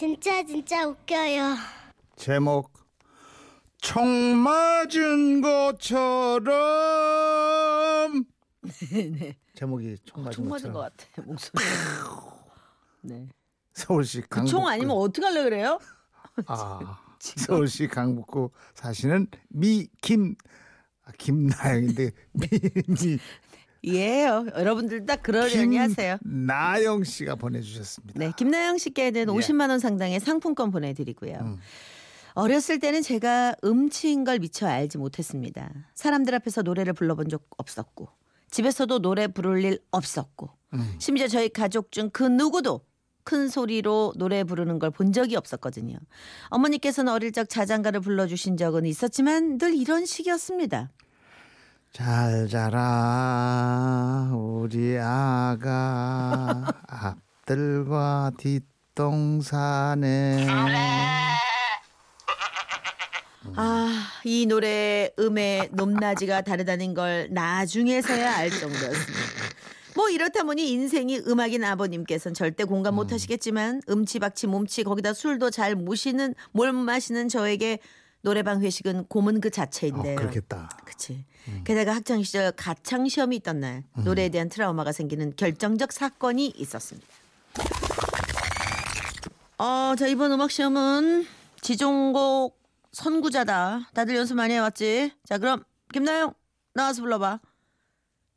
진짜 웃겨요. 제목 총 맞은 것처럼. 네. 제목이 총 맞은 것 같아 목소리. 네. 서울시 강북구. 그 총 아니면 어떻게 하려 그래요? 아, 서울시 강북구 사시는 김나영인데 예요. 여러분들 딱 그러려니 하세요. 나영 씨가 보내주셨습니다. 네, 김나영 씨께는 50만 원 상당의 상품권 보내드리고요. 어렸을 때는 제가 음치인 걸 미처 알지 못했습니다. 사람들 앞에서 노래를 불러본 적 없었고 집에서도 노래 부를 일 없었고 심지어 저희 가족 중 그 누구도 큰 소리로 노래 부르는 걸 본 적이 없었거든요. 어머니께서는 어릴 적 자장가를 불러주신 적은 있었지만 늘 이런 식이었습니다. 잘 자라 우리 아가 앞들과 뒷동산에. 아, 이 노래의 음의 높낮이가 다르다는 걸 나중에서야 알 정도였습니다. 뭐 이렇다 보니 인생이 음악인 아버님께서는 절대 공감 못하시겠지만 음치박치 몸치 거기다 술도 잘 못 마시는 저에게 노래방 회식은 고문 그 자체인데요. 그렇겠다. 그치. 게다가 학창 시절 가창 시험이 있던 날 노래에 대한 트라우마가 생기는 결정적 사건이 있었습니다. 자, 이번 음악 시험은 지종곡 선구자다. 다들 연습 많이 해왔지? 자, 그럼 김나영 나와서 불러봐.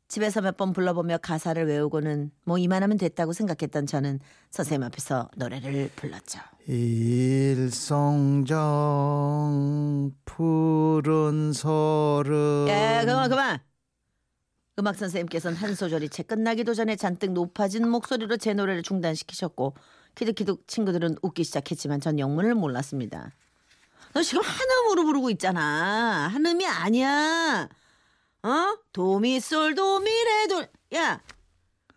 집에서 몇 번 불러보며 가사를 외우고는 뭐 이만하면 됐다고 생각했던 저는 선생님 앞에서 노래를 불렀죠. 일송정 푸른 소름. 예, 그만. 음악 선생님께서는 한 소절이 채 끝나기도 전에 잔뜩 높아진 목소리로 제 노래를 중단시키셨고 키득키득 친구들은 웃기 시작했지만 전 영문을 몰랐습니다. 너 지금 한음으로 부르고 있잖아. 한음이 아니야. 도미솔 도미레도. 야,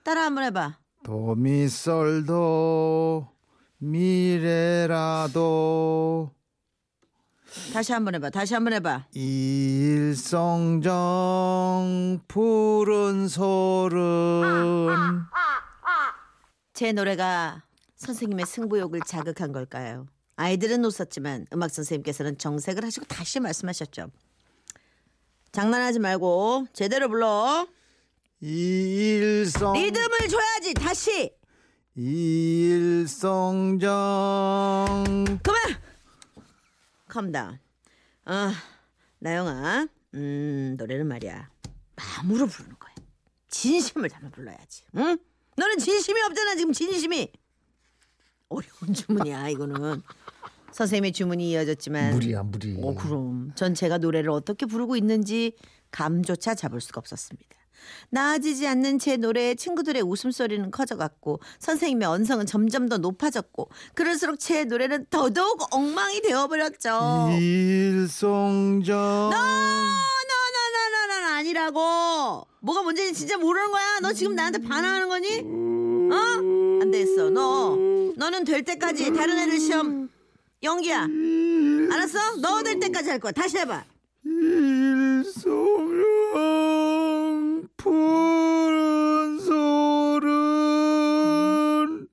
따라 한번 해봐. 도미솔도 미레라도. 다시 한번 해봐. 일성정 푸른 소름. 제 노래가 선생님의 승부욕을 자극한 걸까요? 아이들은 웃었지만 음악 선생님께서는 정색을 하시고 다시 말씀하셨죠. 장난하지 말고 제대로 불러. 리듬을 줘야지. 다시. 일성정. 그만. 컴다운. 나영아, 노래는 말이야 마음으로 부르는 거야. 진심을 담아 불러야지. 응? 너는 진심이 없잖아 지금. 진심이. 어려운 주문이야 이거는. 선생님의 주문이 이어졌지만 무리야. 그럼 전 제가 노래를 어떻게 부르고 있는지 감조차 잡을 수가 없었습니다. 나아지지 않는 제 노래에 친구들의 웃음소리는 커져갔고 선생님의 언성은 점점 더 높아졌고 그럴수록 제 노래는 더더욱 엉망이 되어버렸죠. 일송정. 너 아니라고. 뭐가 문제인지 진짜 모르는 거야. 너 지금 나한테 반항하는 거니? 안 되겠어. 너는 될 때까지 다른 애들 시험 연기야. 알았어? 너 될 때까지 할 거야. 다시 해봐. 일소면 푸른 소름.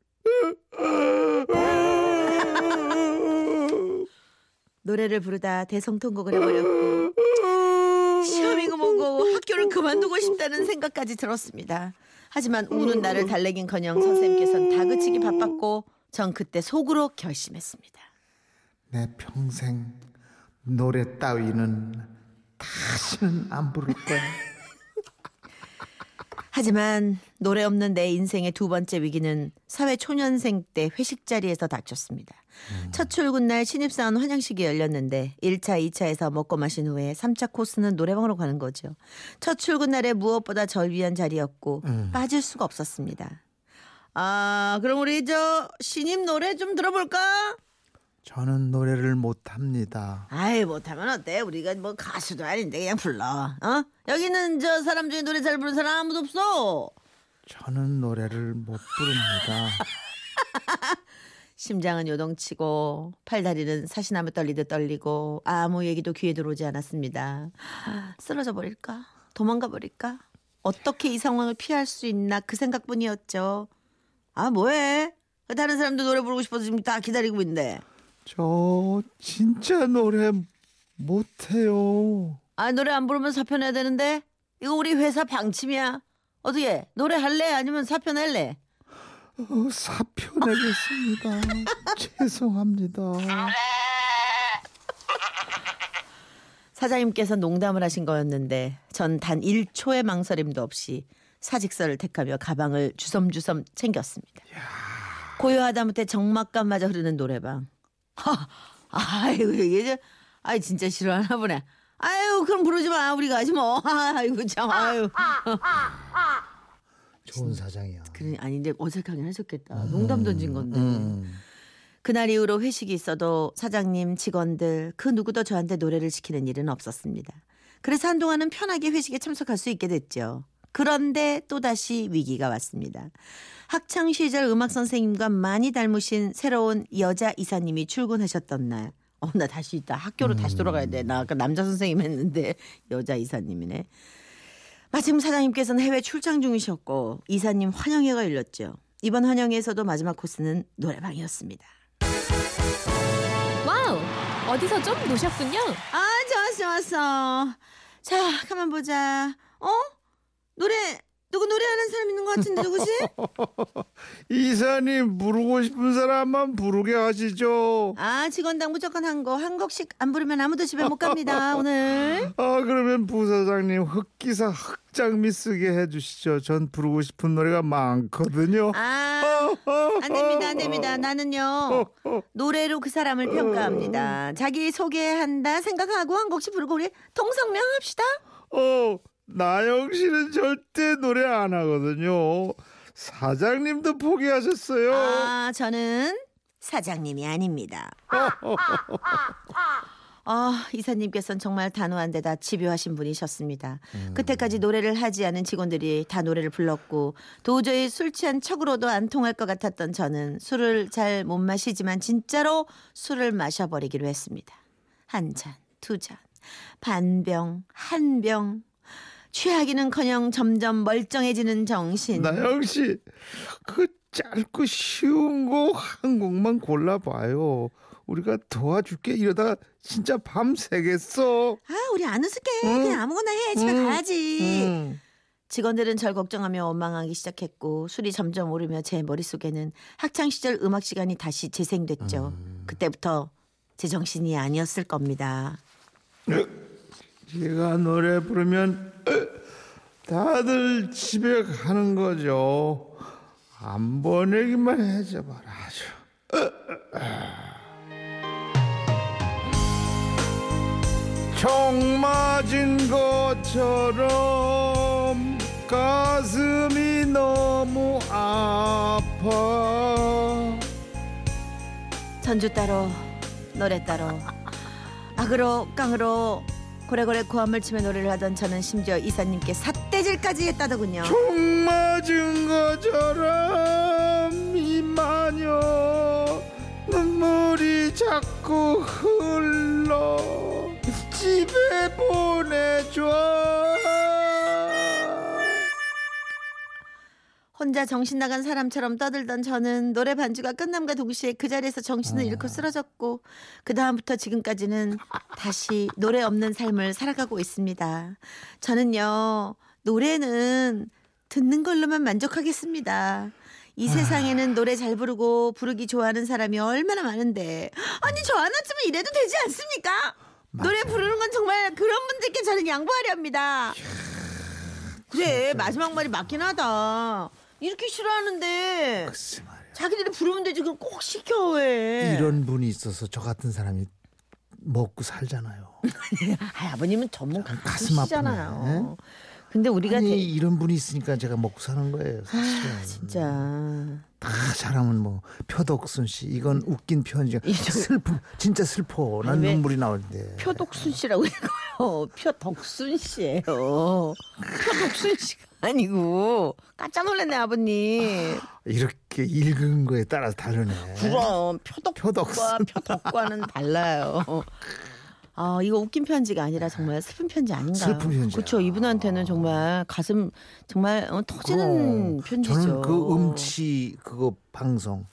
노래를 부르다 대성통곡을 해버렸고 시험이고 뭐고 학교를 그만두고 싶다는 생각까지 들었습니다. 하지만 우는 나를 달래긴커녕 선생님께서는 다그치기 바빴고 전 그때 속으로 결심했습니다. 내 평생 노래 따위는 다시는 안 부를 거야. 하지만 노래 없는 내 인생의 두 번째 위기는 사회초년생 때 회식 자리에서 닥쳤습니다. 첫 출근 날 신입사원 환영식이 열렸는데 1차, 2차에서 먹고 마신 후에 3차 코스는 노래방으로 가는 거죠. 첫 출근 날에 무엇보다 절 위한 자리였고 빠질 수가 없었습니다. 그럼 우리 신입 노래 좀 들어볼까? 저는 노래를 못합니다. 아이, 못하면 어때? 우리가 뭐 가수도 아닌데 그냥 불러. 여기는 저 사람 중에 노래 잘 부르는 사람 아무도 없어. 저는 노래를 못 부릅니다. 심장은 요동치고 팔다리는 사시나무 떨리듯 떨리고 아무 얘기도 귀에 들어오지 않았습니다. 쓰러져 버릴까? 도망가 버릴까? 어떻게 이 상황을 피할 수 있나 그 생각뿐이었죠. 뭐해? 다른 사람도 노래 부르고 싶어서 지금 다 기다리고 있는데. 저 진짜 노래 못해요. 아, 노래 안 부르면 사표 내야 되는데? 이거 우리 회사 방침이야. 어떻게 노래 할래? 아니면 사표 낼래? 사표 내겠습니다. 죄송합니다. 사장님께서 농담을 하신 거였는데 전 단 1초의 망설임도 없이 사직서를 택하며 가방을 주섬주섬 챙겼습니다. 고요하다못해 적막감마저 흐르는 노래방. 아이고 이게 아이 진짜 싫어하나 보네. 아유 그럼 부르지 마 우리 가지 뭐. 아이고 참 아유. 좋은 사장이야. 그래 아니 이제 어색하긴 하셨겠다. 농담 던진 건데. 그날 이후로 회식이 있어도 사장님, 직원들 그 누구도 저한테 노래를 시키는 일은 없었습니다. 그래서 한동안은 편하게 회식에 참석할 수 있게 됐죠. 그런데 또다시 위기가 왔습니다. 학창시절 음악선생님과 많이 닮으신 새로운 여자 이사님이 출근하셨던 날. 나 다시 있다. 학교로 다시 돌아가야 돼. 나 아까 남자 선생님 했는데 여자 이사님이네. 마침 사장님께서는 해외 출장 중이셨고 이사님 환영회가 열렸죠. 이번 환영회에서도 마지막 코스는 노래방이었습니다. 와우! 어디서 좀 노셨군요. 아, 좋았어. 자, 가만 보자. 노래, 누구 노래하는 사람 있는 것 같은데 누구지? 이사님 부르고 싶은 사람만 부르게 하시죠. 아, 직원당 무조건 한 곡. 한 곡씩 안 부르면 아무도 집에 못 갑니다. 오늘. 아, 그러면 부사장님 흑기사 흑장미 쓰게 해주시죠. 전 부르고 싶은 노래가 많거든요. 안 됩니다. 나는요 노래로 그 사람을 평가합니다. 자기 소개한다 생각하고 한 곡씩 부르고 우리 동성명 합시다. 나영 씨는 절대 노래 안 하거든요. 사장님도 포기하셨어요. 아 저는 사장님이 아닙니다. 이사님께서는 정말 단호한 데다 집요하신 분이셨습니다. 그때까지 노래를 하지 않은 직원들이 다 노래를 불렀고 도저히 술 취한 척으로도 안 통할 것 같았던 저는 술을 잘 못 마시지만 진짜로 술을 마셔버리기로 했습니다. 한 잔, 두 잔, 반 병, 한 병. 취하기는커녕 점점 멀쩡해지는 정신. 나영 씨, 그 짧고 쉬운 곡 한 곡만 골라봐요. 우리가 도와줄게. 이러다가 진짜 밤 새겠어. 아, 우리 안 웃을게. 그냥 아무거나 해. 집에 가야지. 직원들은 절 걱정하며 원망하기 시작했고 술이 점점 오르며 제 머릿속에는 학창시절 음악 시간이 다시 재생됐죠. 그때부터 제 정신이 아니었을 겁니다. 제가 노래 부르면 다들 집에 가는 거죠. 안 보내기만 해줘 말아줘. 총 맞은 것처럼 가슴이 너무 아파. 전주 따로 노래 따로 악으로 깡으로 고래고래 고함을 치며 노래를 하던 저는 심지어 이사님께 삿대질까지 했다더군요. 총 맞은 것처럼 이 마녀 눈물이 자꾸 흘러 집에 보내줘. 혼자 정신 나간 사람처럼 떠들던 저는 노래 반주가 끝남과 동시에 그 자리에서 정신을 잃고 쓰러졌고 그 다음부터 지금까지는 다시 노래 없는 삶을 살아가고 있습니다. 저는요 노래는 듣는 걸로만 만족하겠습니다. 이 세상에는 노래 잘 부르고 부르기 좋아하는 사람이 얼마나 많은데 아니 저 하나쯤은 이래도 되지 않습니까? 맞아. 노래 부르는 건 정말 그런 분들께 저는 양보하려 합니다. 그래 진짜. 마지막 말이 맞긴 하다. 이렇게 싫어하는데 자기들이 부르면 되지 그럼 꼭 시켜 왜. 이런 분이 있어서 저 같은 사람이 먹고 살잖아요. 아니, 아버님은 전문 가수시잖아요. 근데 우리가 이런 분이 있으니까 제가 먹고 사는 거예요. 사실은. 아, 진짜. 잘하면 뭐 표덕순 씨 이건 웃긴 편지. 슬픔 진짜 슬퍼. 난 눈물이 나오는데. 표덕순 씨라고 읽어요. 표덕순 씨예요. 표덕순 씨가 아니고 깜짝 놀랐네 아버님. 이렇게 읽은 거에 따라서 다르네. 그럼 표덕과 표덕과는 달라요. 아, 이거 웃긴 편지가 아니라 정말 슬픈 편지 아닌가요? 슬픈 편지. 그렇죠. 이분한테는 정말 가슴 정말 터지는 그럼, 편지죠. 저는 그 음치 그거 방송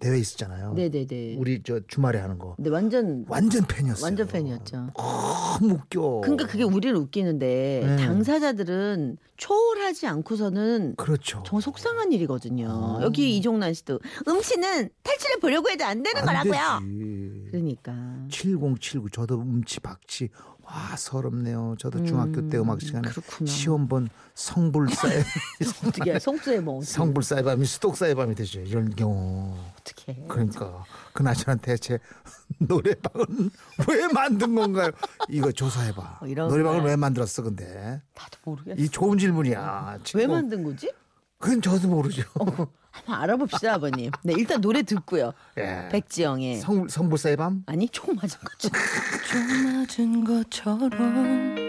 대회 있었잖아요. 네네네. 우리 저 주말에 하는 거. 네, 완전 팬이었어요. 완전 팬이었죠. 너무 웃겨. 그러니까 그게 우리를 웃기는데 당사자들은 초월하지 않고서는 그렇죠. 정말 속상한 일이거든요. 여기 이종란 씨도 음치는 탈출해 보려고 해도 안 되는 거라고요. 되지. 그러니까. 7079 저도 음치 박치 와 서럽네요. 저도 중학교 때 음악 시간에 그렇구나. 시험 본 성불사의 어떻게 성불사의 뭐 성불사의 밤이 수독사의 밤이 되죠. 이런 경우 어떻게 그러니까 그나저나 대체 노래방은 왜 만든 건가요? 이거 조사해봐. 노래방을 왜 만들었어? 근데 나도 모르겠어. 이 좋은 질문이야. 왜 만든 거지? 그건 저도 모르죠. 한번 알아봅시다. 아버님. 네, 일단 노래 듣고요. 예. 백지영의 선불사의 밤? 아니 총 맞은 것처럼